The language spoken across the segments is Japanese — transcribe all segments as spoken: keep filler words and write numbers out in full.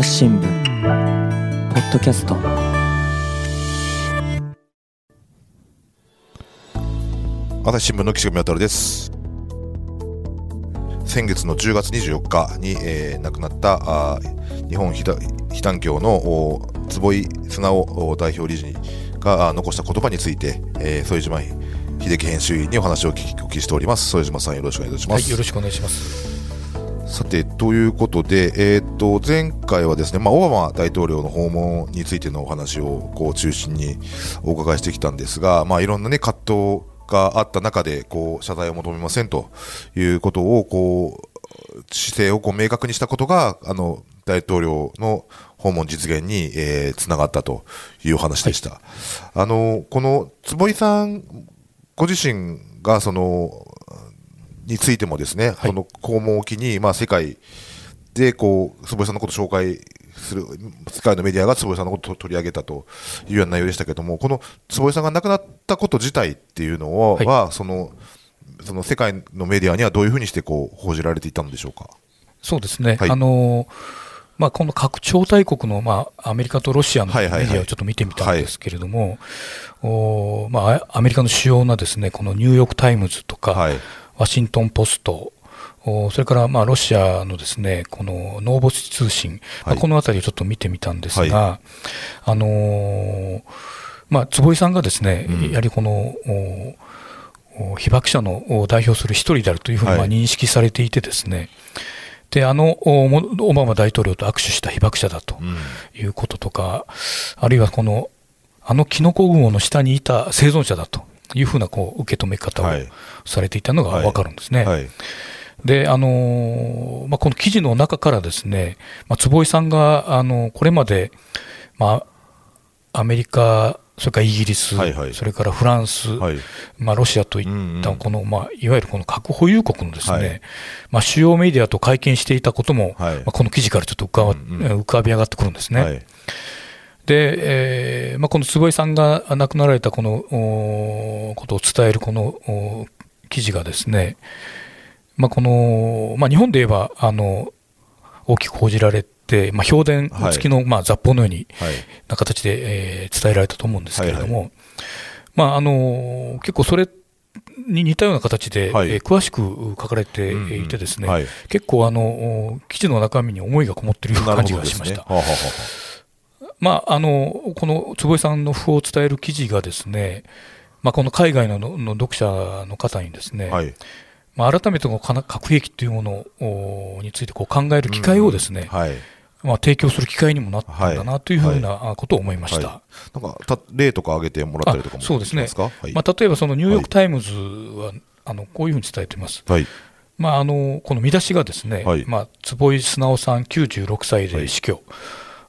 朝日新聞ポッドキャスト。朝日新聞の岸上渡です。先月のじゅうがつにじゅうよっかに、えー、亡くなった日本被団協の坪井直代表理事が残した言葉について、えー、副島秀樹編集員にお話をお聞きしております。副島さん、よろしくお願いします。はい、よろしくお願いします。さて、ということで、えー、と前回はですね、まあ、オバマ大統領の訪問についてのお話をこう中心にお伺いしてきたんですが、まあ、いろんな、ね、葛藤があった中でこう謝罪を求めませんということをこう姿勢をこう明確にしたことがあの大統領の訪問実現に、えー、つながったという話でした。はい、あのこの坪井さんご自身がそのについてもですね、はい、この訪問を機に、まあ、世界でこう坪井さんのことを紹介する世界のメディアが坪井さんのことを取り上げたというような内容でしたけれども、この坪井さんが亡くなったこと自体っていうのは、はい、その、その世界のメディアにはどういうふうにしてこう報じられていたのでしょうか。そうですね、はい、あのまあ、この各超大国の、まあ、アメリカとロシアのメディアをちょっと見てみたんですけれども、アメリカの主要なですね、このニューヨークタイムズとか、はい、ワシントンポスト、それからまあロシアのですね、このノーボス通信、はい、まあ、このあたりをちょっと見てみたんですが、はい、あのーまあ、坪井さんがですね、うん、やはりこの被爆者の代表する一人であるというふうにまあ認識されていてですね、はい、であのオバマ大統領と握手した被爆者だということとか、うん、あるいはこのあのキノコ雲の下にいた生存者だというふうなこう受け止め方をされていたのが分かるんですね。はいはい、であのまあ、この記事の中からですね、まあ、坪井さんがあのこれまで、まあ、アメリカ、それからイギリス、はいはい、それからフランス、はい、まあ、ロシアといったこの、うんうん、まあ、いわゆるこの核保有国のですね、はい、まあ、主要メディアと会見していたことも、はい、まあ、この記事からちょっと浮か、うんうん、浮かび上がってくるんですね。はい、でえーまあ、この坪井さんが亡くなられたこのことを伝えるこの記事がですね、まあこのまあ、日本で言えばあの大きく報じられて、まあ、評伝付きのまあ雑報のような形で、はい、えー、伝えられたと思うんですけれども、はいはい、まあ、あの結構それに似たような形で、はい、えー、詳しく書かれていてですね、うんうん、はい、結構あの記事の中身に思いがこもっているような感じがしました。まあ、あのこの坪井さんの訃報を伝える記事がですね、まあ、この海外 の, の読者の方にですね、はい、まあ、改めてこの核兵器というものについてこう考える機会をですね、うん、はい、まあ、提供する機会にもなったんだなというふうなことを思いました。はいはい、なんか例とか挙げてもらったりとかもしますか。はい、まあ、例えばそのニューヨークタイムズはあのこういうふうに伝えています。はい、まあ、あのこの見出しがですね、はい、まあ、坪井直さんきゅうじゅうろくさいで死去、はい、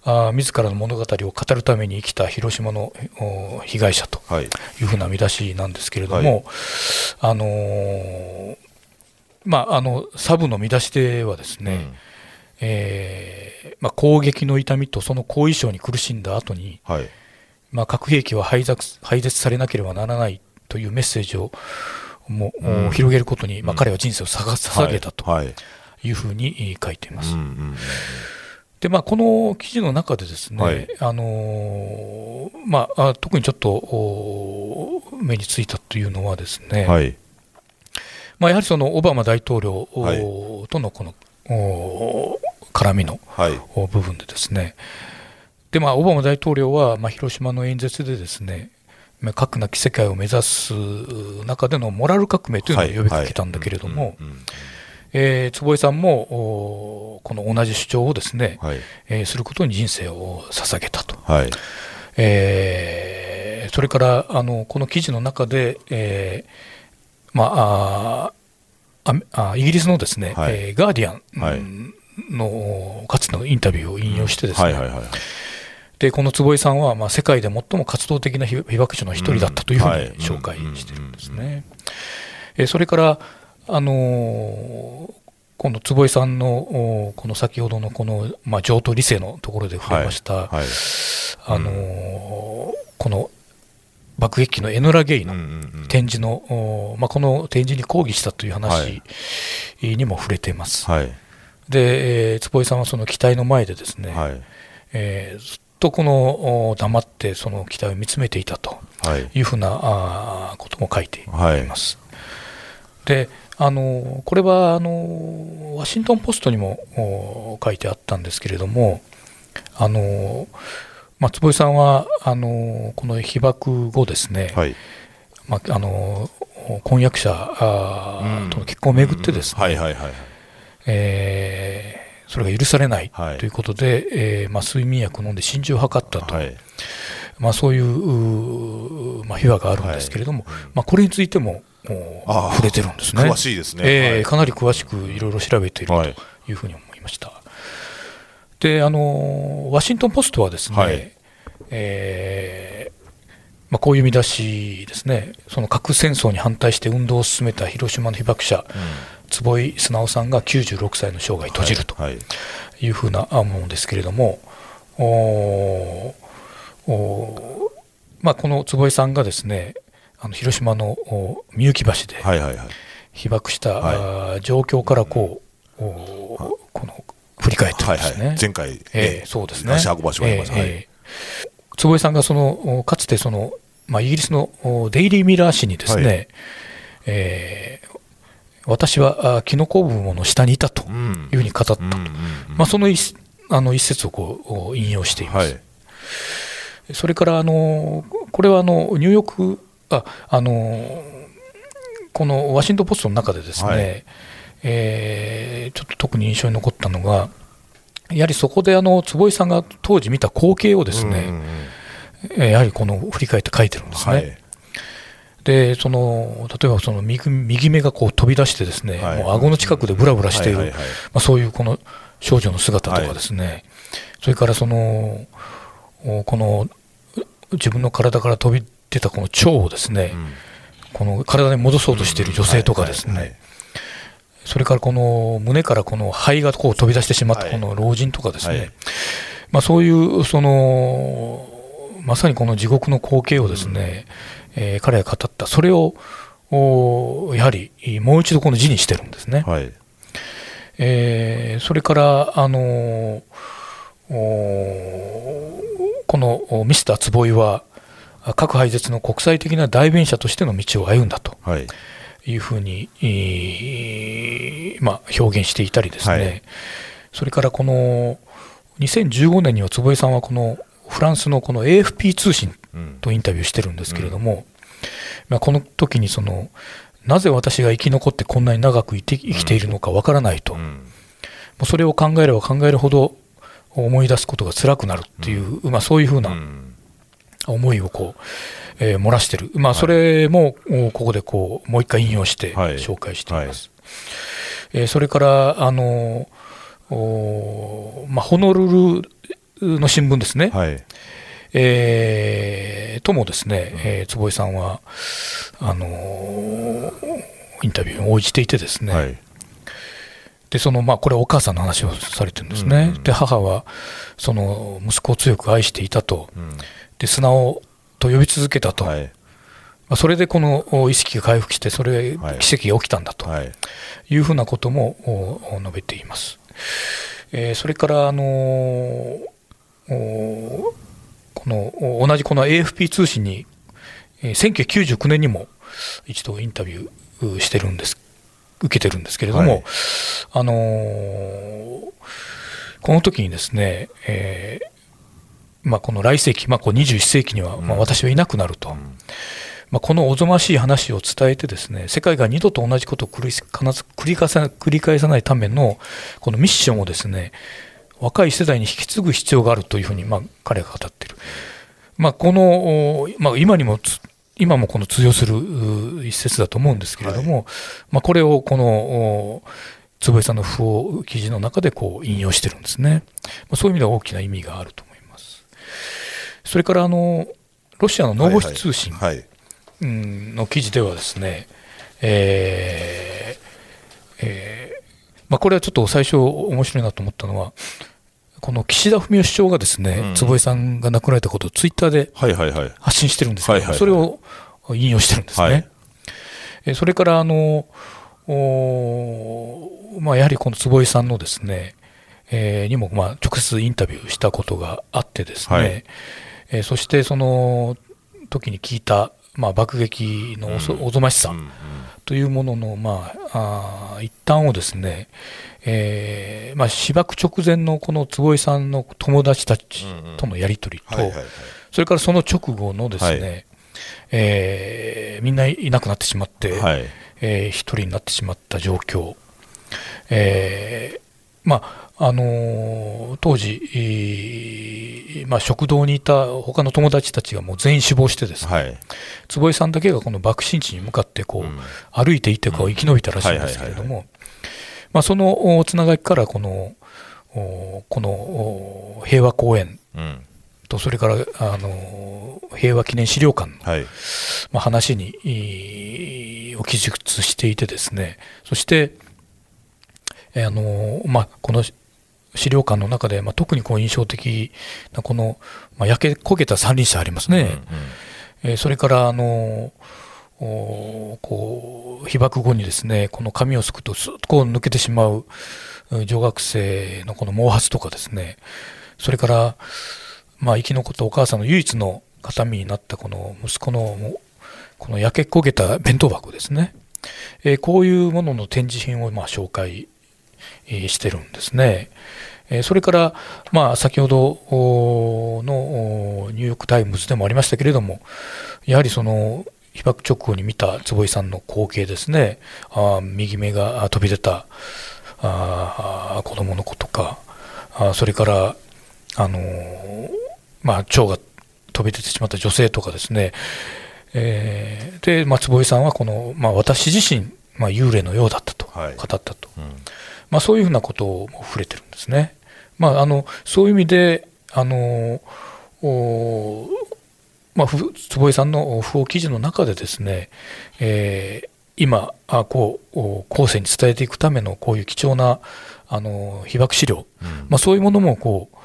あ自らの物語を語るために生きた広島の被害者というふうな見出しなんですけれども、はい、あのーまあ、あのサブの見出しではですね、うん、えーまあ、攻撃の痛みとその後遺症に苦しんだ後に、はい、まあ、核兵器は廃絶、廃絶されなければならないというメッセージをも、うん、広げることに、まあ、彼は人生を捧げたというふうに書いています。はいはい、うんうん、でまあ、この記事の中でですね、はい、あのーまあ、特にちょっと目についたというのはですね、はい、まあ、やはりそのオバマ大統領とのこの、はい、絡みの部分でですね、はい、でまあ、オバマ大統領はまあ広島の演説でですね、核なき世界を目指す中でのモラル革命というのを呼びかけたんだけれども、えー、坪井さんもこの同じ主張をですね、はい、えー、することに人生を捧げたと、はい、えー、それからあのこの記事の中で、えーまあ、ああイギリスのですね、はい、えー、ガーディアンのかつてのインタビューを引用してですね、でこの坪井さんはまあ世界で最も活動的な被爆者の一人だったというふうに紹介しているんですね。それからあの今度坪井さんのこの先ほどのこの、まあ、情と理性のところで触れました、はいはい、あのうん、この爆撃機のエノラ・ゲイの展示の、うんうんうん、まあ、この展示に抗議したという話にも触れています。はい、で、えー、坪井さんはその機体の前でですね、はい、えー、ずっとこの黙ってその機体を見つめていたというふうな、はい、あことも書いています、はい。であのこれはあのワシントン・ポストにも書いてあったんですけれども、あの、まあ、坪井さんはあのこの被爆後ですね、はい、まあ、あの婚約者との結婚をめぐってですね、それが許されないということで、はい、えーまあ、睡眠薬を飲んで心中を図ったと、はい、まあ、そういう、まあ、秘話があるんですけれども、はい、まあ、これについても触れてるんですね。詳しいですね、えーはい、かなり詳しくいろいろ調べているというふうに思いました、はい。であのワシントン・ポストはですね、はい、えーまあ、こういう見出しですね。その核戦争に反対して運動を進めた広島の被爆者、うん、坪井直さんがきゅうじゅうろくさいの生涯閉じるというふうなものですけれども、おお、まあ、この坪井さんがですね、あの広島の三幸橋で被爆した状況からこう、はいはいはい、この振り返ってるんですね、はいはい、前回、ね、えー、そうですね、運ばせてもらいました、えーえー、坪井さんがそのかつてその、まあ、イギリスのデイリー・ミラー紙にですね、はい、えー、私はキノコ雲の下にいたというふうに語ったと、うんうんうんうん、まあ、その 一, あの一節をこう引用しています、はい。それからあのこれはあのニューヨークああのこのワシントン・ポストの中でですね、はい、えー、ちょっと特に印象に残ったのが、やはりそこであの坪井さんが当時見た光景をですね、うんうん、やはりこの振り返って書いてるんですね、はい。でその例えばその 右, 右目がこう飛び出してですね、はい、もう顎の近くでブラブラしている、はいはいはい、まあ、そういうこの少女の姿とかですね、はい、それからそのこの自分の体から飛び出たこの腸をですね、うん、この体に戻そうとしている女性とかですね、それからこの胸からこの肺がこう飛び出してしまったこの老人とかですね、はい、まあ、そういうそのまさにこの地獄の光景をですね、うん、えー、彼が語った、それをやはりもう一度この字にしてるんですね、はい。えー、それからあのーこのミスター坪井は核廃絶の国際的な代弁者としての道を歩んだというふうに、はい、まあ、表現していたりですね、はい、それからこのにせんじゅうごねんには坪井さんはこのフランスのこの エーエフピー 通信とインタビューしてるんですけれども、うんうん、まあ、この時にそのなぜ私が生き残ってこんなに長く生きているのかわからないと、うんうん、もうそれを考えれば考えるほど思い出すことが辛くなるっていう、うん、まあ、そういうふうな思いをこう、えー、漏らしてる、まあ、それもここでこうもう一回引用して紹介しています、はいはい。えー、それからあの、まあ、ホノルルの新聞ですね、はい、えー、ともですね、えー、坪井さんはあのー、インタビューに応じていてですね、はい、でそのまあ、これはお母さんの話をされてるんですね、うんうん、で母はその息子を強く愛していたと、うん、で素直と呼び続けたと、はい、まあ、それでこの意識が回復してそれ、はい、奇跡が起きたんだというふうなことも述べています、えー、それから、あのー、この同じこの エーエフピー 通信にせんきゅうひゃくきゅうじゅうきゅうねんにも一度インタビューしてるんです受けてるんですけれども、はい、あのー、この時にですね、えーまあ、この来世紀、まあ、こうにじゅういっ世紀には、うん、まあ、私はいなくなると、うん、まあ、このおぞましい話を伝えてですね、世界が二度と同じことを繰り返さ、繰り返さないためのこのミッションをですね、若い世代に引き継ぐ必要があるというふうに、まあ、彼が語っている、まあ、この、まあ、今にも今もこの通用する一節だと思うんですけれども、はい、まあ、これをこの坪井さんの訃報記事の中でこう引用してるんですね、まあ、そういう意味では大きな意味があると思います。それからあのロシアのノーボシ通信の記事ではですね、はいはいはい、えーえーまあ、これはちょっと最初面白いなと思ったのは、この岸田文雄首相がですね、うん、坪井さんが亡くなられたことをツイッターで発信してるんですけど、はいはいはい、それを引用してるんですね、はいはいはい、それからあのまあ、やはりこの坪井さんのですね、えー、にもまあ直接インタビューしたことがあってですね、はい、えー、そしてその時に聞いた、まあ、爆撃のお ぞ,、うん、おぞましさというものの、まあ、あ一端をですね、えーまあ、被爆直前のこの坪井さんの友達たちとのやり取りと、それからその直後のですね、はい、えー、みんないなくなってしまって、はい、えー、一人になってしまった状況、えーまああのー、当時、えーまあ、食堂にいた他の友達たちがもう全員死亡してですね、はい、坪井さんだけがこの爆心地に向かってこう、うん、歩いていてこう生き延びたらしいんですけれども、そのつながりからこの、この平和公園と、それから、あのー、平和記念資料館の、はい、まあ、話に、えー、を記述していてですね、そしてあのまあ、この資料館の中で、まあ、特にこう印象的なこの、まあ、焼け焦げた三輪車ありますね、うんうん、えー、それからあのこう被爆後にですね、この紙をすくとスッとこう抜けてしまう女学生のこの毛髪とかですね、それから、まあ、生き残ったお母さんの唯一の形見になったこの息子のこの焼け焦げた弁当箱ですね、えー、こういうものの展示品をまあ紹介してるんですね。それから、まあ、先ほどのニューヨークタイムズでもありましたけれども、やはりその被爆直後に見た坪井さんの光景ですね、あ右目が飛び出たあ子どもの子とか、あそれから、あのーまあ、腸が飛び出てしまった女性とかですね、えーでまあ、坪井さんはこの、まあ、私自身、まあ、幽霊のようだったと語ったと、はい、うん、まあ、そういうふうなことを触れてるんですね。まあ、あのそういう意味であの、まあ、坪井さんの訃報記事の中でですね、えー、今あこう後世に伝えていくためのこういう貴重なあの被爆資料、うん、まあ、そういうものもこう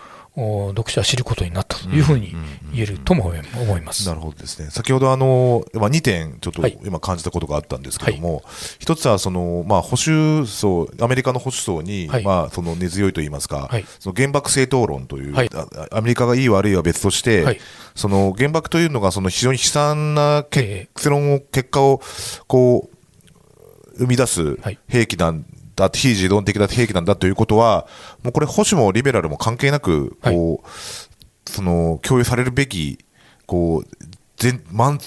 読者は知ることになったというふうに言えるとも思います。なるほどですね。先ほどあの、まあ、にてんちょっと今感じたことがあったんですけども、はい、一つはその、まあ、保守層、アメリカの保守層に、はい、まあ、その根強いといいますか、はい、その原爆正当論という、はい、アメリカがいい悪いは別として、はい、その原爆というのがその非常に悲惨な結論を、結果をこう生み出す兵器なんで、はい、だ非自論的な兵器なんだということは、もうこれ保守もリベラルも関係なくこう、はい、その共有されるべきこう全満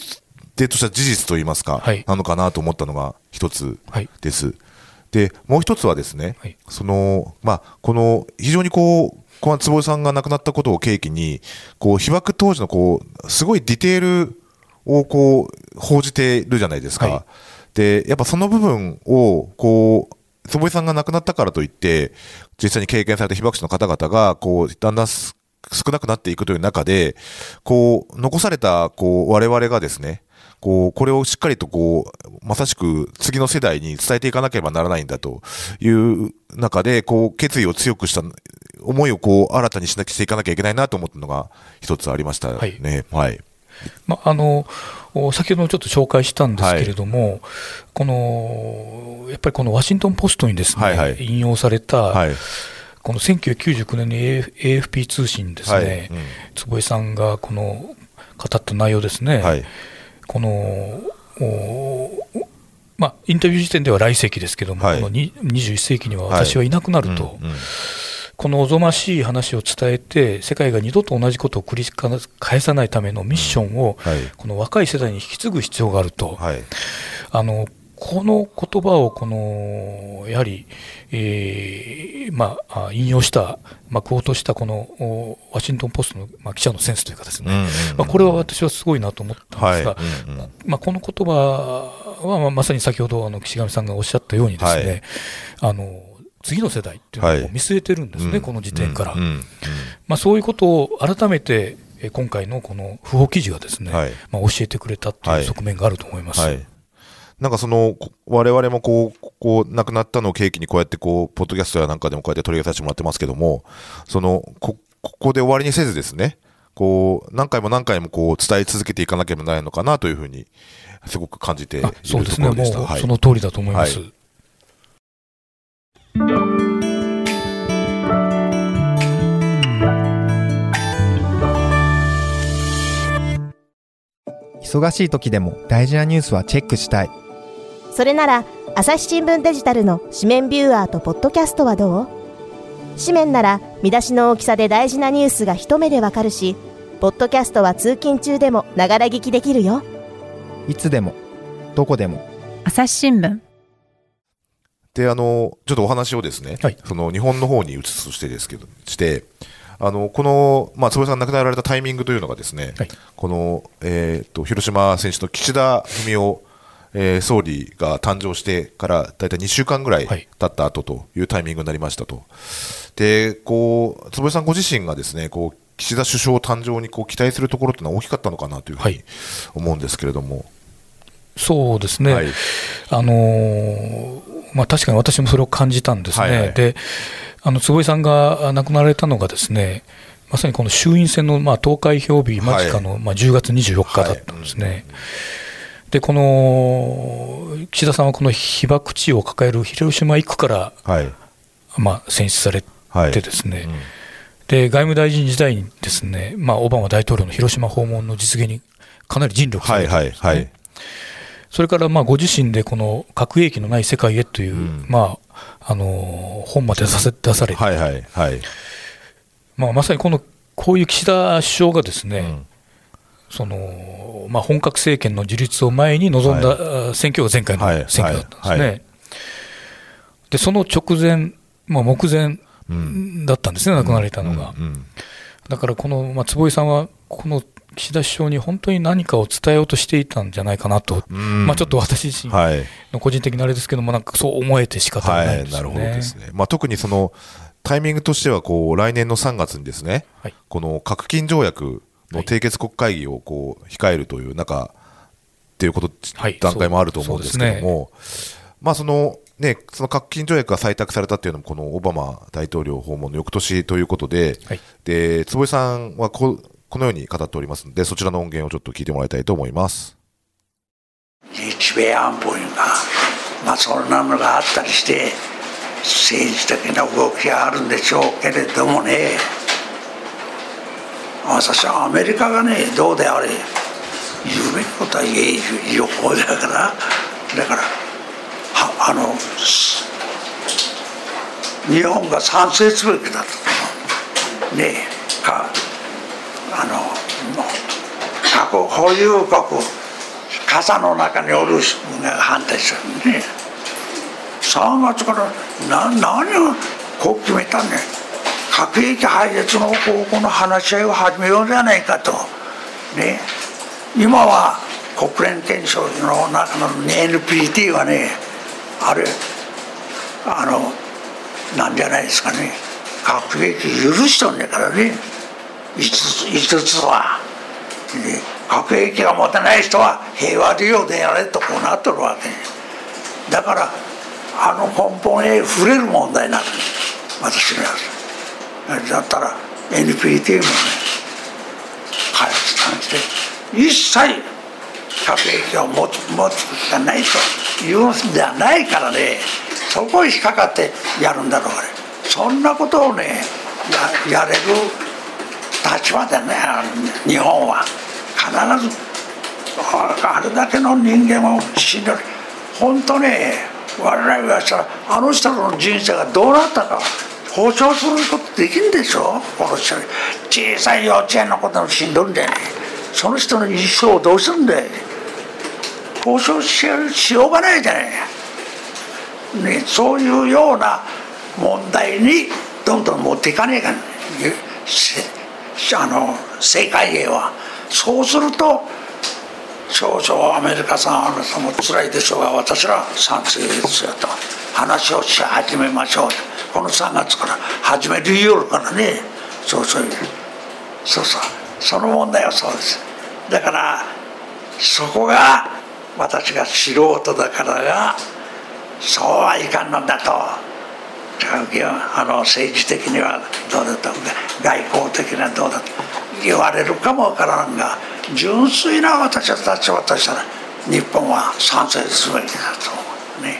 点とした事実といいますか、はい、なのかなと思ったのが一つです、はい、でもう一つはですね、はい、そのまあ、この非常にこうこの坪井さんが亡くなったことを契機にこう被爆当時のこうすごいディテールをこう報じているじゃないですか、はい、でやっぱその部分をこう坪井さんが亡くなったからといって実際に経験された被爆者の方々がこうだんだん少なくなっていくという中でこう残されたこう我々がですねこうこれをしっかりとこうまさしく次の世代に伝えていかなければならないんだという中でこう決意を強くした思いをこう新たにしなきゃしていかなきゃいけないなと思ったのが一つありましたね。はい、はい、まあの先ほどもちょっと紹介したんですけれども、はい、このやっぱりこのワシントン・ポストにですね、はいはい、引用された、はい、このせんきゅうひゃくきゅうじゅうきゅうねんに エーエフピー 通信ですね、はい、うん、坪井さんがこの語った内容ですね、はい、この、まあ、インタビュー時点では来世紀ですけども、はい、このにじゅういっせいきには私はいなくなると、はい、うんうん、このおぞましい話を伝えて世界が二度と同じことを繰り返さないためのミッションをこの若い世代に引き継ぐ必要があると、はい、あのこの言葉をこのやはり、えーまあ、引用した、まあ、クオートしたこのワシントン・ポストの、まあ、記者のセンスというかですね、うんうんうん、まあ、これは私はすごいなと思ったんですが、はい、うんうん、まあ、この言葉は、まあ、まさに先ほどあの岸上さんがおっしゃったようにですね、はい、あの次の世代っていうのを見据えてるんですね、はい、この時点から、うんうんうん、まあ、そういうことを改めて今回のこの訃報記事がですね、はい、まあ、教えてくれたという側面があると思います、はいはい、なんかその我々もこうこう亡くなったのを契機にこうやってこうポッドキャストやなんかでもこうやって取り上げさせてもらってますけども、その こ, ここで終わりにせずですね、こう何回も何回もこう伝え続けていかなければならないのかなというふうにすごく感じているところでした。そうですね、もうその通りだと思います、はい。忙しい時でも大事なニュースはチェックしたい。それなら朝日新聞デジタルの紙面ビューアーとポッドキャストはどう？紙面なら見出しの大きさで大事なニュースが一目でわかるし、ポッドキャストは通勤中でもながら聞きできるよ。いつでもどこでも朝日新聞で、あのちょっとお話をですね、はい、その日本の方に移すとしてですけどしてあのこの、まあ、坪井さん亡くなられたタイミングというのがですね、はい、この、えー、と広島選手の岸田文雄、えー、総理が誕生してからだいたいにしゅうかんぐらい経った後というタイミングになりましたと。でこう坪井さんご自身がですねこう岸田首相誕生にこう期待するところというのは大きかったのかなというふうに思うんですけれども、はい、そうですね、はい、あのーまあ、確かに私もそれを感じたんですね、はいはい、であの坪井さんが亡くなられたのがですね、まさにこの衆院選のまあ投開票日間近のまあじゅうがつにじゅうよっかだったんですね、はいはい、でこの岸田さんはこの被爆地を抱える広島いっ区から、はいまあ、選出されてですね、はいはいうん、で外務大臣時代にですね、まあ、オバマ大統領の広島訪問の実現にかなり尽力されているんですね、はいはいはい、それからまあご自身でこの核兵器のない世界へという、うんまあ、あの本まで出されて、はいはいはいまあ、まさにこのこういう岸田首相がですね、うんそのまあ、本格政権の樹立を前に臨んだ選挙が前回の選挙だったんですね、はいはいはい、でその直前、まあ、目前だったんですね、うん、亡くなられたのが、うんうんうん、だからこの、まあ、坪井さんはこの岸田首相に本当に何かを伝えようとしていたんじゃないかなと、うんまあ、ちょっと私自身の個人的なあれですけども、なんかそう思えて仕方ないですね、はい、なるほどですね、まあ、特にそのタイミングとしてはこう来年のさんがつにですね、はい、この核禁条約の締結国会議をこう控えるという中っていうこと、はい、段階もあると思うんですけども、まあそのね、その核禁条約が採択されたというのもこのオバマ大統領訪問の翌年ということで、はい、で坪井さんはこうこのように語っておりますので、そちらの音源をちょっと聞いてもらいたいと思います。日米安保が、まあ、そんなものがあったりして政治的な動きがあるんでしょうけれどもね、私はアメリカがねどうであれ言うべきことは言える方だからだからあの日本が賛成すべきだとねえかあの核保有国傘の中におる人が反対するね。さんがつからな何をこう決めたね。核兵器廃絶の方向の話し合いを始めようじゃないかとね。今は国連憲章の中の エヌピーティー はねあれあのなんじゃないですかね。核兵器許しとんねからね。いつつは核兵器が持てない人は平和利用でやれとこうなってるわけだから、あの根本へ触れる問題なんです。私のやつだったら エヌピーティー もね開発して一切核兵器を持つことがないというんではないからね、そこに引っかかってやるんだろうから、そんなことをね や, やれる立場でね、日本は必ずあれだけの人間を死んでる。本当に我々がしたらあの人の人生がどうなったか保証することできるんでしょ。この人小さい幼稚園の子供死んでるんで、ね、その人の一生をどうするんで保証しようがないじゃない、ね、そういうような問題にどんどん持っていかねえか、ね、あの世界へは。そうすると少々アメリカさんあなたもつらいでしょうが私ら賛成ですよと話をし始めましょうと、このさんがつから始めるようからね。そうそうそうそう、その問題はそうです。だからそこが私が素人だからがそうはいかんのだと、あの政治的にはどうだったのか外交的にはどうだと言われるかもわからんが、純粋な私たちは私たら日本は賛成すべきだと思うね。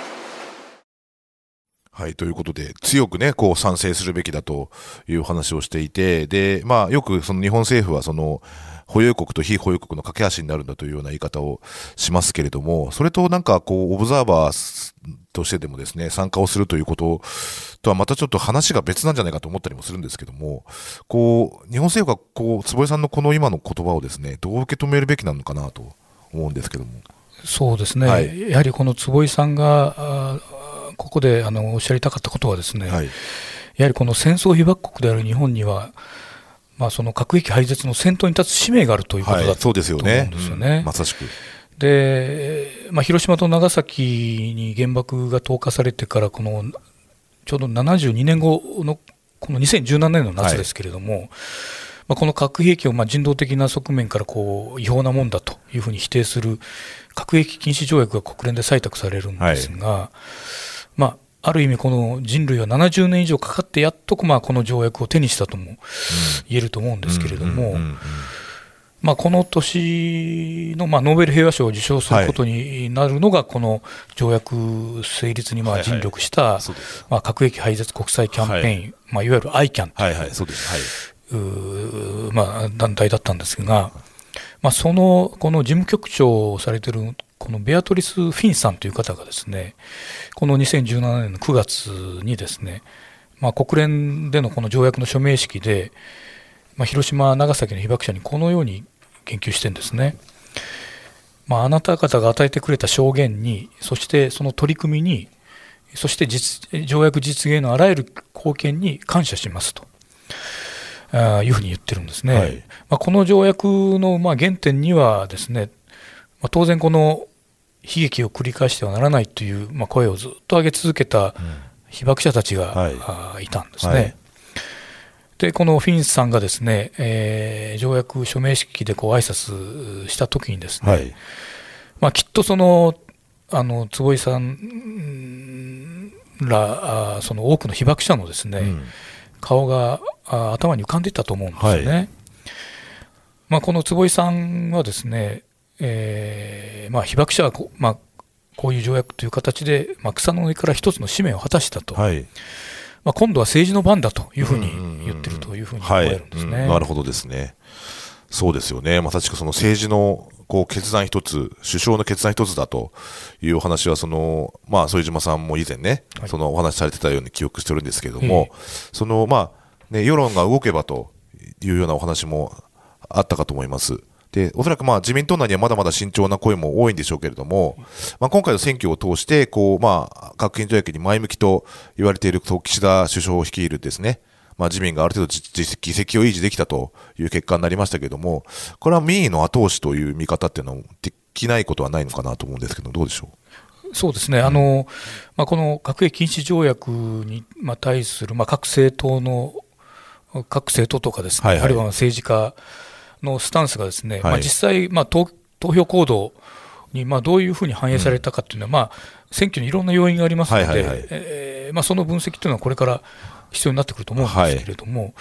はい、ということで強く、ね、こう賛成するべきだという話をしていて、で、まあ、よくその日本政府はその保有国と非保有国の架け橋になるんだというような言い方をしますけれども、それとなんかこうオブザーバーとしてでもですね、参加をするということとはまたちょっと話が別なんじゃないかと思ったりもするんですけども、こう日本政府がこう坪井さんのこの今の言葉をですね、どう受け止めるべきなのかなと思うんですけども。そうですね、はい、やはりこの坪井さんがここであのおっしゃりたかったことはですね、はい、やはりこの戦争被爆国である日本には、まあ、その核兵器廃絶の先頭に立つ使命があるということだ、はい、そうですよね、と思うんですよね、うん、まさしく。で、まあ、広島と長崎に原爆が投下されてからこのちょうどななじゅうにねんごのこのにせんじゅうななねんの夏ですけれども、はい、まあ、この核兵器をまあ人道的な側面からこう違法なもんだというふうに否定する核兵器禁止条約が国連で採択されるんですが、はい、まあ、ある意味この人類はななじゅうねん以上かかってやっとまあこの条約を手にしたとも言えると思うんですけれども、まあ、この年のまあノーベル平和賞を受賞することになるのがこの条約成立にまあ尽力したまあ核兵器廃絶国際キャンペーン、はい、まあ、いわゆる アイキャン というまあ団体だったんですが、まあ、そのこの事務局長をされているこのベアトリス・フィンさんという方がですね、このにせんじゅうななねんのくがつにですね、まあ、国連でのこの条約の署名式で、まあ、広島長崎の被爆者にこのように言及してんですね、まあ、あなた方が与えてくれた証言に、そしてその取り組みに、そして実条約実現のあらゆる貢献に感謝しますとあいうふうに言ってるんですね、はい、まあ、この条約のまあ原点にはですね、まあ、当然この悲劇を繰り返してはならないというまあ声をずっと上げ続けた被爆者たちがいたんですね、はいはい、でこのフィンさんがですね、えー、条約署名式でこう挨拶したときにですね、はい、まあ、きっとそのあの坪井さんらあその多くの被爆者のですね、うん、顔があ頭に浮かんでいたと思うんですよね、はい、まあ、この坪井さんはですね、えーまあ、被爆者は こ,、まあ、こういう条約という形で、まあ、草の根から一つの使命を果たしたと、はい、まあ、今度は政治の番だというふうに言ってるというふうに思えるんですね、はい、うん、なるほどですね、そうですよね、まさしくその政治のこう決断一つ、首相の決断一つだというお話はその、まあ、副島さんも以前ね、はい、そのお話しされてたように記憶してるんですけれども、えーそのまあね、世論が動けばというようなお話もあったかと思います。でおそらくまあ自民党内にはまだまだ慎重な声も多いんでしょうけれども、まあ、今回の選挙を通してこう、まあ、核兵器条約に前向きと言われている岸田首相を率いるですね、まあ、自民がある程度議席を維持できたという結果になりましたけれども、これは民意の後押しという見方っていうのはできないことはないのかなと思うんですけど、どうでしょう。そうですね、あの、まあ、この核兵器禁止条約に対するまあ各政党の各政党とかですね、はいはい、あるいは政治家のスタンスがですね、はい、まあ、実際、まあ、投票行動にまあどういうふうに反映されたかというのは、うん、まあ、選挙にいろんな要因がありますので、はいはいはい、えーまあ、その分析というのはこれから必要になってくると思うんですけれども、はい、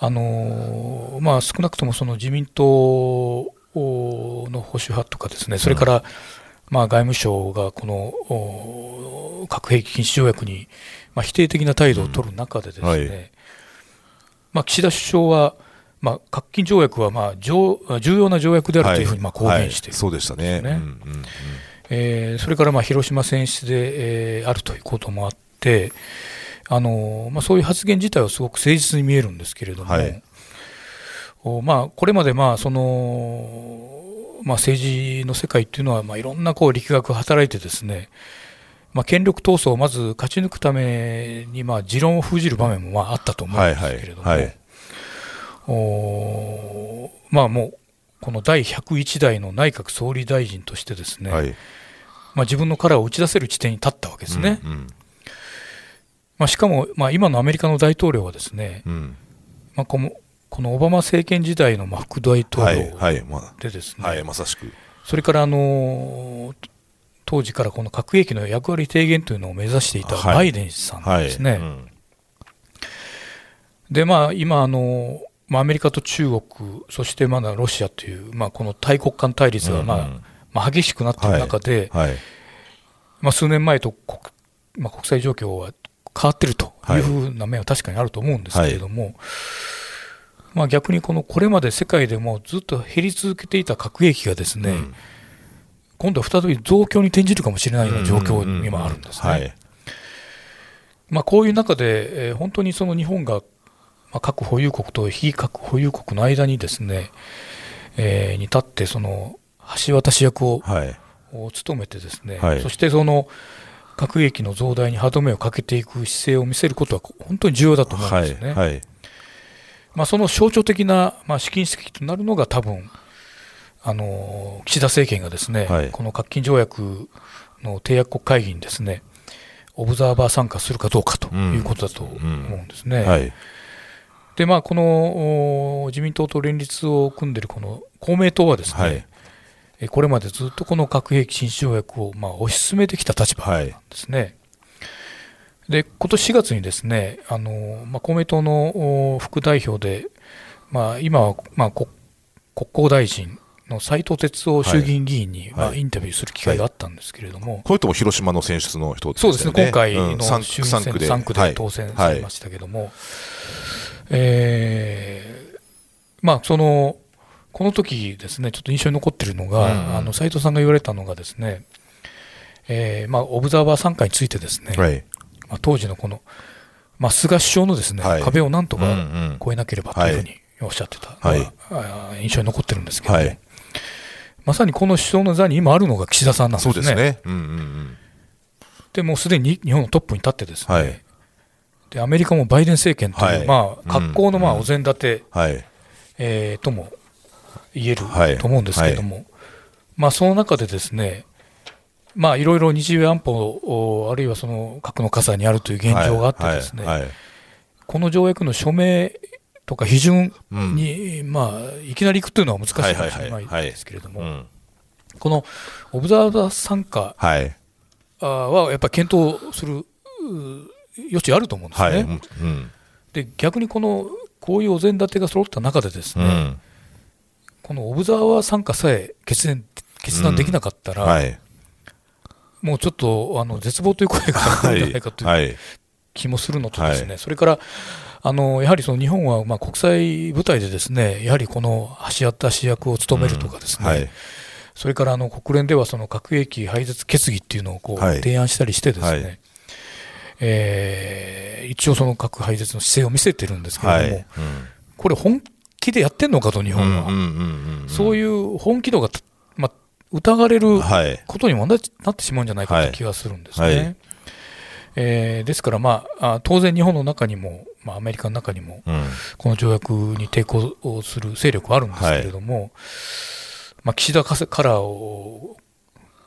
あのーまあ、少なくともその自民党の保守派とかですね、それからまあ外務省がこの核兵器禁止条約にまあ否定的な態度を取る中でですね、うん、はい、まあ、岸田首相はまあ、核禁条約はまあ重要な条約であるというふうにまあ公言している、そうでしたね、えそれからまあ広島選出でえあるということもあって、あのまあそういう発言自体はすごく誠実に見えるんですけれども、まあこれまでまあそのまあ政治の世界というのはまあいろんなこう力学が働いてですね、まあ権力闘争をまず勝ち抜くためにまあ持論を封じる場面もまああったと思うんですけれども、おまあ、もうこのだいひゃくいちだいの内閣総理大臣としてですね、はい、まあ、自分の殻を打ち出せる地点に立ったわけですね、うんうん、まあ、しかも、まあ、今のアメリカの大統領はですね、うん、まあ、この、このオバマ政権時代の副大統領でですね、はいはい、まさしく、それから、あのー、当時からこの核兵器の役割低減というのを目指していたバイデンさんですね、はいはい、うん、でまあ、今あのーアメリカと中国、そしてまだロシアという、まあ、この大国間対立が、まあ、うんうん、まあ、激しくなっている中で、はいはい、まあ、数年前と国、まあ、国際状況は変わっているというふうな面は確かにあると思うんですけれども、はい、まあ、逆に このこれまで世界でもずっと減り続けていた核兵器がですね、うん、今度は再び増強に転じるかもしれないような状況に今あるんですね。まあ、こういう中で、えー、本当にその日本が、まあ、核保有国と非核保有国の間にですね、えー、に立ってその橋渡し役を、はい、務めてですね、はい、そしてその核兵器の増大に歯止めをかけていく姿勢を見せることは本当に重要だと思うんですね。はいはい、まあ、その象徴的な、まあ、試金石となるのが多分あの岸田政権がですね、はい、この核禁条約の締約国会議にですねオブザーバー参加するかどうかということだと思うんですね。うんうん、はい、でまあ、この自民党と連立を組んでいるこの公明党はですね、はい、えこれまでずっとこの核兵器禁止条約をまあ推し進めてきた立場なんですね。はい、で今年しがつにですねあの、まあ、公明党の副代表で、まあ、今は、まあ、国交大臣の斉藤鉄夫衆議院議員に、はいまあ、インタビューする機会があったんですけれども、はい、この人も広島の選出の人ですよね。そうですね、今回の衆院選さんくで当選されましたけれども、はいはい、えーまあ、そのこの時ですねちょっと印象に残っているのが、うん、あの斉藤さんが言われたのがですね、えーまあ、オブザーバー参加についてですね、はいまあ、当時のこの、まあ、菅首相のですね、はい、壁をなんとか越えなければというふうにおっしゃってたのが、はい、印象に残ってるんですけど、ねはい、まさにこの首相の座に今あるのが岸田さんなんですね。そうですね、うんうんうん、でもうすでに日本のトップに立ってですね、はい、でアメリカもバイデン政権という、はいまあ、格好のまあお膳立て、はいえー、とも言えると思うんですけれども、はいはいまあ、その中でですねまあ、いろいろ日米安保あるいはその核の傘にあるという現状があってですね、はいはいはい、この条約の署名とか批准に、うんまあ、いきなり行くというのは難しいかもしれないですけれども、はいはいはいはい、このオブザーバー参加はやっぱり検討する余地あると思うんですね。はいうん、で逆にこのこういうお膳立てが揃った中でですね、うん、このオブザーバー参加さえ決断、決断できなかったら、うんはいもうちょっとあの絶望という声があるんじゃないかという気もするのとですね、はいはい、それからあのやはりその日本はまあ国際舞台でですねやはりこの橋渡し役を務めるとかですね、うんはい、それからあの国連ではその核兵器廃絶決議っていうのをこう提案したりしてですね、はいはいえー、一応その核廃絶の姿勢を見せてるんですけれども、はいうん、これ本気でやってんのかと日本はそういう本気度が疑われることにもなってしまうんじゃないかという気がするんですね、はいはいえー、ですから、まあ、当然日本の中にも、まあ、アメリカの中にも、うん、この条約に抵抗する勢力はあるんですけれども、はいまあ、岸田カラーを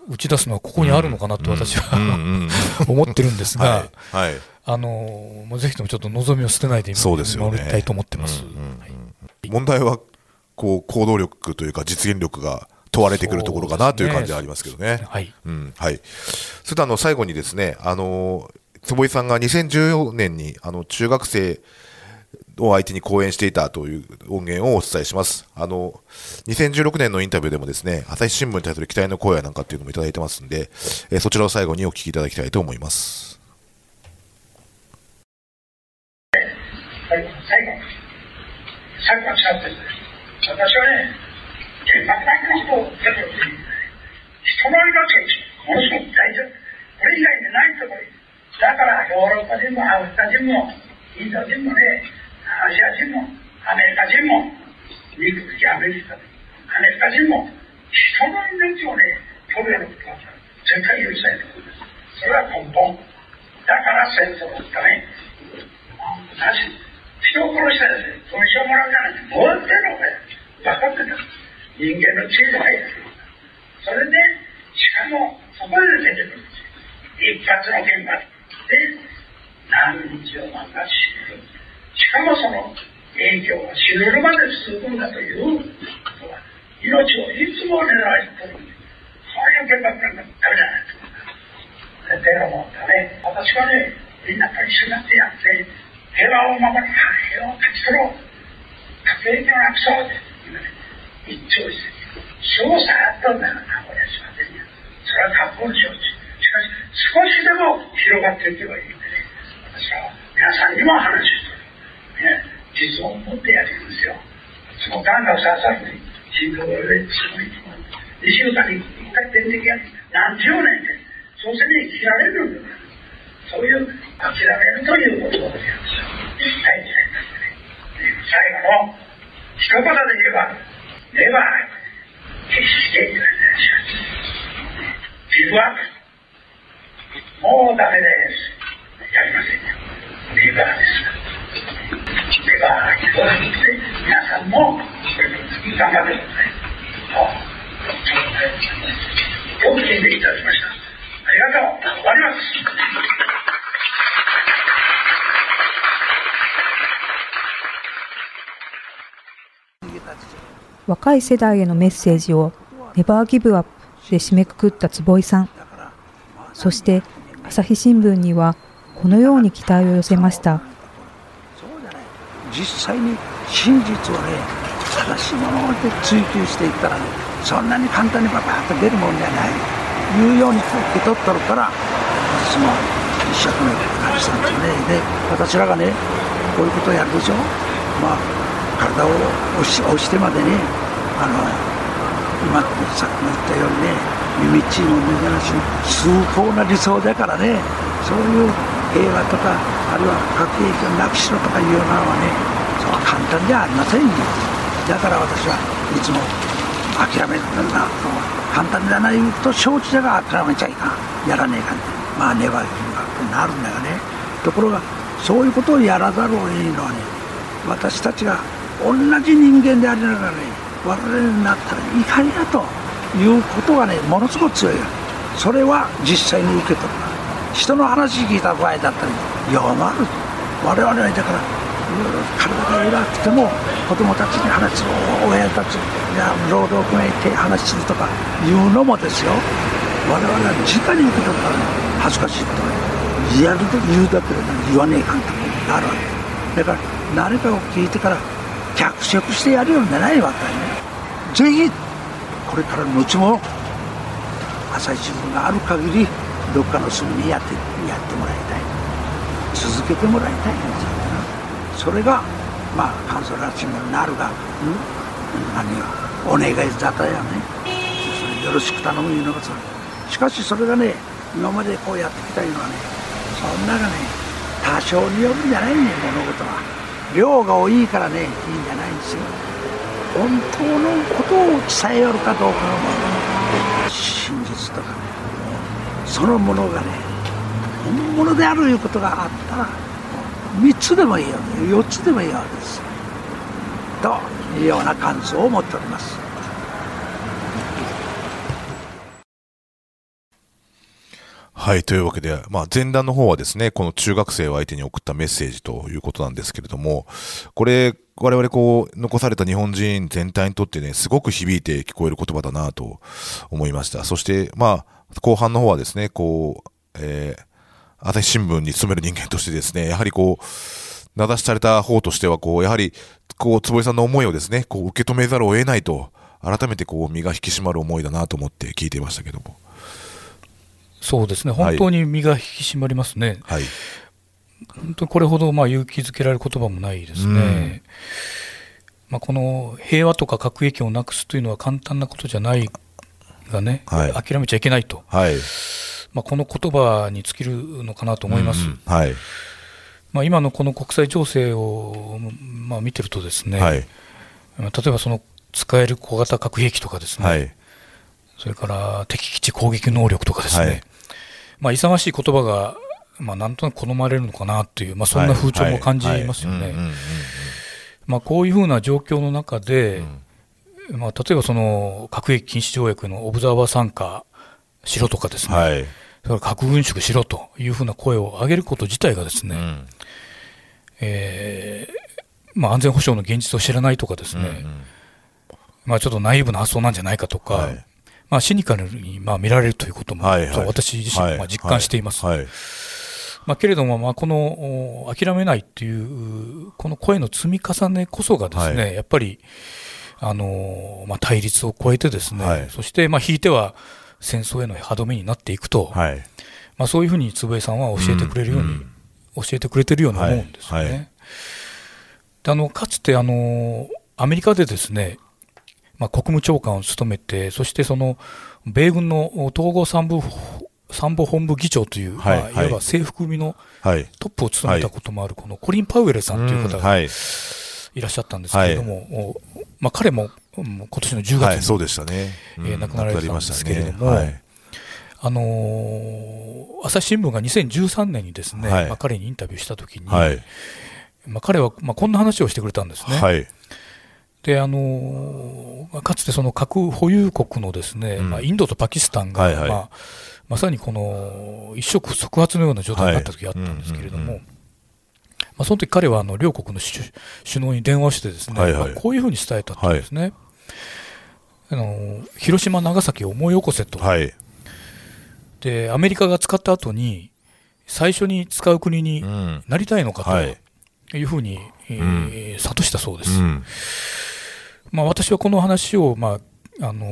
打ち出すのはここにあるのかなと私は、うん、思ってるんですがはい、はい、あのぜひともちょっと望みを捨てないで今見守りたいと思ってます。問題はこう行動力というか実現力が問われてくるところかなという感じはありますけどね。はいうんはい、それとあの最後にですねあの坪井さんがにせんじゅうよねんにあの中学生を相手に講演していたという音源をお伝えします。あのにせんじゅうろくねんのインタビューでもですね朝日新聞に対する期待の声なんかというのもいただいてますので、えー、そちらを最後にお聞きいただきたいと思います。はい、最後最後のチャンスです。私はね原爆のことをやってほしい。人の命をものすごく大事、これ以外でないところだから、ヨーロッパ人もアフリカ人もインド人もね、アジア人もアメリカ人もミクスキアメリカ人アメリカ人も人の命をね取るようなことは絶対許さないと思うんです。それは根本だから戦争だったね。私人を殺したらですねその人をもらうじゃないどうやってるのかよ、分かってた人間の知恵が入ってくる。それでしかもそこで出てくるんですよ。一発の現場で何日を待た死ぬ、しかもその影響が死ぬまで続くんだということは命をいつも狙い取る、そういう現場なんだったじゃないですか。テロもだね、私はねみんなと一緒になってやって平和を守り平和を勝ち取ろう、核兵器をなくそうって言うね、一朝一夕、勝者あったんだからな、これはしませんよ。それは格好の承知。しかし、少しでも広がっていけばいいんでね、私は皆さんにも話してる、ね、実技術を持ってやるんですよ。そのガンガンささに心臓の上で進むにしゅうかんにいっかい点滴やる、何十年でそうせねえ切られるんだから、そういう諦めるということをやるんですよ。大事なんですね。最後の一言で言えば、目は決していられないし、ギブアップ、もうダメですやりませんよ。レバーです。レバーにとって皆さんも頑張ってください。お聞きいただきました。ありがとう。終わります。若い世代へのメッセージをネバーギブアップで締めくくった坪井さん、そして朝日新聞にはこのように期待を寄せました。そうじゃない、実際に真実をね、正しいもので追求していったらね、そんなに簡単にババッと出るもんじゃないいうように受け取ったから、私も一生懸命感じたんですね。で、私らがねこういうことをやるでしょ、まあ体を押し、押してまでね、あの今さっきも言ったようにね、耳っちも目覚ましも崇高な理想だからね、そういう平和とか、あるいは核兵器をなくしろとかいうのはね、そう簡単じゃありませんよ。だから私はいつも諦めるんだな、簡単じゃないと承知だが諦めちゃいかん、やらねえかん、まあねばいけなるんだがね。ところがそういうことをやらざるを得ないのはね、私たちが同じ人間でありながらね、我々になったら怒りだということがね、ものすごく強いよ。それは実際に受け取る。人の話聞いた場合だったり弱まる。我々はだから体が偉くても子供たちに話す、親たちに労働組合に話するとかいうのもですよ、我々は直に受け取ったら、ね、恥ずかしいとね、やると言うだけで、ね、言わねえかんとなるわけだから、何かを聞いてから脚色してやるようにならないわけね。ぜひこれからのうちも朝日新聞がある限りどっかの隅にやって、やってもらいたい、続けてもらいたいんですよね。それがまあ感想らしいものになるが、何よお願い沙汰やね、それよろしく頼むいうのがさ。しかしそれがね、今までこうやってきたいうのはね、そんながね多少によるんじゃないね、物事は。量が多いからね、いいんじゃないんですよ。本当のことを伝えよるかどうかの真実とかね、そのものがね、本物であるいうことがあったら、みっつでもいいよ、よっつでもいいようです。というような感想を持っております。はい。というわけで、まあ、前段の方はですね、この中学生を相手に送ったメッセージということなんですけれども、これ、我々こう、残された日本人全体にとってね、すごく響いて聞こえる言葉だなと思いました。そして、まあ、後半の方はですね、こう、えー、朝日新聞に勤める人間としてですね、やはりこう、名指しされた方としては、こう、やはり、こう、坪井さんの思いをですね、こう、受け止めざるを得ないと、改めてこう、身が引き締まる思いだなと思って聞いていましたけども。そうですね、本当に身が引き締まりますね、はい、本当これほどまあ勇気づけられる言葉もないですね、うんまあ、この平和とか核兵器をなくすというのは簡単なことじゃないがね、はい、諦めちゃいけないと、はいまあ、この言葉に尽きるのかなと思います、うんはいまあ、今のこの国際情勢をまあ見てるとですね、はい、例えばその使える小型核兵器とかですね、はい、それから敵基地攻撃能力とかですね、はいまあ、勇ましい言葉が、まあ、なんとなく好まれるのかなという、まあ、そんな風潮も感じますよね。こういうふうな状況の中で、うんまあ、例えばその核兵器禁止条約のオブザーバー参加しろとかですね、はい、それから核軍縮しろというふうな声を上げること自体がですね、うんえーまあ、安全保障の現実を知らないとかですね、うんうんまあ、ちょっとナイーブな発想なんじゃないかとか、はいまあ、シニカルにまあ見られるということも、はいはい、私自身もまあ実感しています、はいはいまあ、けれどもまあこの諦めないというこの声の積み重ねこそがですね、はい、やっぱりあのまあ対立を超えてですね、はい、そしてまあ引いては戦争への歯止めになっていくと、はいまあ、そういうふうに坪井さんは教えてくれるように、うん、教えてくれてるように思うんですよね、はいはいあのかつてあのアメリカでですね、まあ、国務長官を務めて、そしてその米軍の統合参謀参謀本部議長という、はいはい、まあ、いわば制服組のトップを務めたこともある、このコリン・パウエルさんという方がいらっしゃったんですけれども、はい、まあ、彼も今年のじゅうがつに、はい、えー、亡くなられてたんですけれども、ね、はい、あのー、朝日新聞がにせんじゅうさんねんにですね、はい、まあ、彼にインタビューしたときに、はい、まあ、彼はまあこんな話をしてくれたんですね。はい、であのー、かつてその核保有国のですね、うん、まあ、インドとパキスタンが、はいはい、まあ、まさにこの一触即発のような状態になった時があったんですけれども、その時彼はあの両国の首脳に電話をしてですね、はいはい、まあ、こういうふうに伝えたというんですね、はい、あのー、広島、長崎を思い起こせと、はい、でアメリカが使った後に最初に使う国になりたいのかというふうに、うん、はい、えー、諭したそうです、うん、まあ、私はこの話を、まあ、あの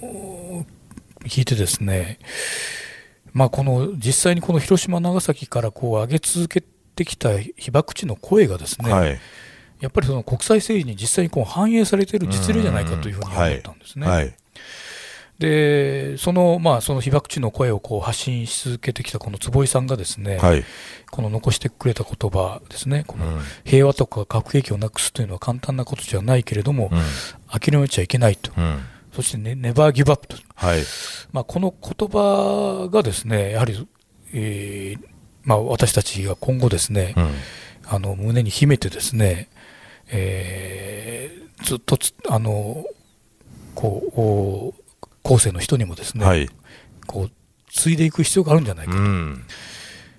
ー、聞いてですね、まあ、この実際にこの広島長崎からこう上げ続けてきた被爆地の声がですね、はい、やっぱりその国際政治に実際にこう反映されている実例じゃないかというふうに思ったんですね、うん、はいはい、でそのまあ、その被爆地の声をこう発信し続けてきたこの坪井さんがですね、はい、この残してくれた言葉ですね、この平和とか核兵器をなくすというのは簡単なことじゃないけれども、うん、諦めちゃいけないと、うん、そして、ね、ネバーギブアップと、はい、まあ、この言葉がですねやはり、えーまあ、私たちが今後ですね、うん、あの胸に秘めてですね、えー、ずっとつあのこう後世の人にもですね、はい、こう継いでいく必要があるんじゃないかと、うん、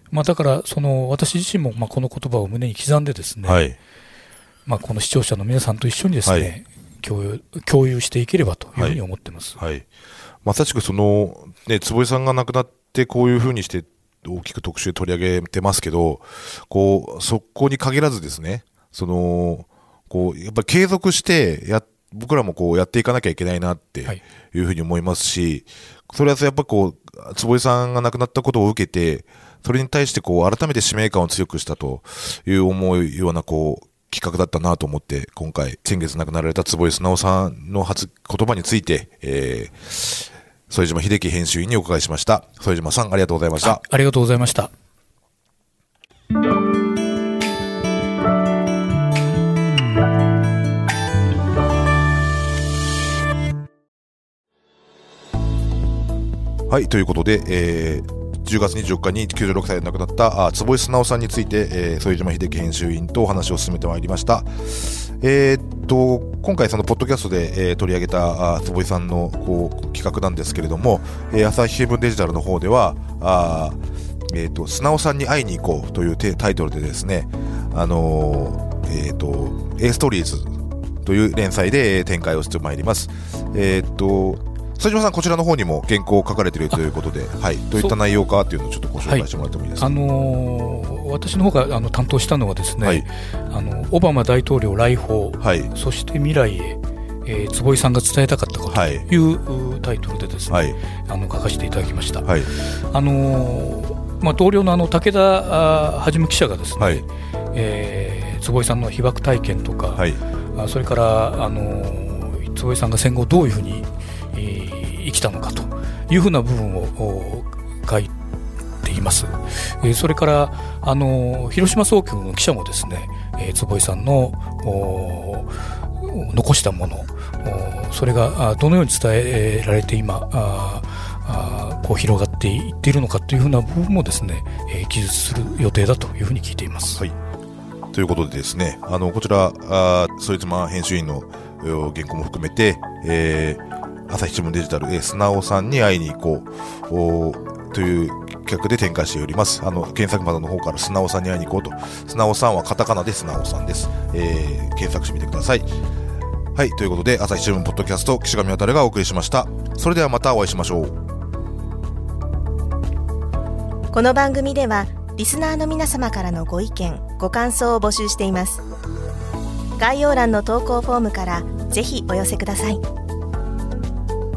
まあ、だからその私自身もまあこの言葉を胸に刻んでですね、はい、まあ、この視聴者の皆さんと一緒にですね、はい、共有、共有していければというふうに思ってます、はいはい、まさしくその、ね、坪井さんが亡くなってこういうふうにして大きく特集取り上げてますけど、こうそこに限らずですね、そのこうやっぱり継続してやって僕らもこうやっていかなきゃいけないなっていうふうに思いますし、はい、それはやっぱこう坪井さんが亡くなったことを受けて、それに対してこう改めて使命感を強くしたという思うようなこう企画だったなと思って、今回先月亡くなられた坪井直さんの発言葉について、えー、副島秀樹編集員にお伺いしました。副島さん、ありがとうございました。 あ, ありがとうございました。はい、ということで、えー、じゅうがつにじゅうよっかにきゅうじゅうろくさいで亡くなったあ坪井直さんについて、えー、副島秀樹編集員とお話を進めてまいりました。えー、っと今回そのポッドキャストで、えー、取り上げたあ坪井さんのこう企画なんですけれども、えー、朝日新聞デジタルの方ではあ、えー、っと直さんに会いに行こうというタイトルでですね、あのー、えー、っと A ストーリーズという連載で展開をしてまいります。えー、っと副島さん、こちらの方にも原稿を書かれているということで、はい、どういった内容かというのをちょっとご紹介してもらってもいいですか。はい、あのー、私の方があの担当したのはですね、はい、あのオバマ大統領来訪、はい、そして未来へ、えー、坪井さんが伝えたかったことという、はい、タイトルでですね、はい、あの書かせていただきました。はい、あのーまあ、同僚の、あの武田はじめ記者がですね、はい、えー、坪井さんの被爆体験とか、はい、あそれから、あのー、坪井さんが戦後どういうふうに生きたのかというふうな部分を書いています。それからあの広島総局の記者もですね、坪井さんの残したもの、それがどのように伝えられて今こう広がっていっているのかというふうな部分もですね、記述する予定だというふうに聞いています。はい、ということでですね、あのこちら副島編集員の原稿も含めて、えー朝日新聞デジタルで素直さんに会いに行こうという企画で展開しております。あの検索窓の方から素直さんに会いに行こうと、素直さんはカタカナで素直さんです、えー、検索してみてください。はい、ということで朝日新聞ポッドキャスト、岸上渡がお送りしました。それではまたお会いしましょう。この番組ではリスナーの皆様からのご意見ご感想を募集しています。概要欄の投稿フォームからぜひお寄せください。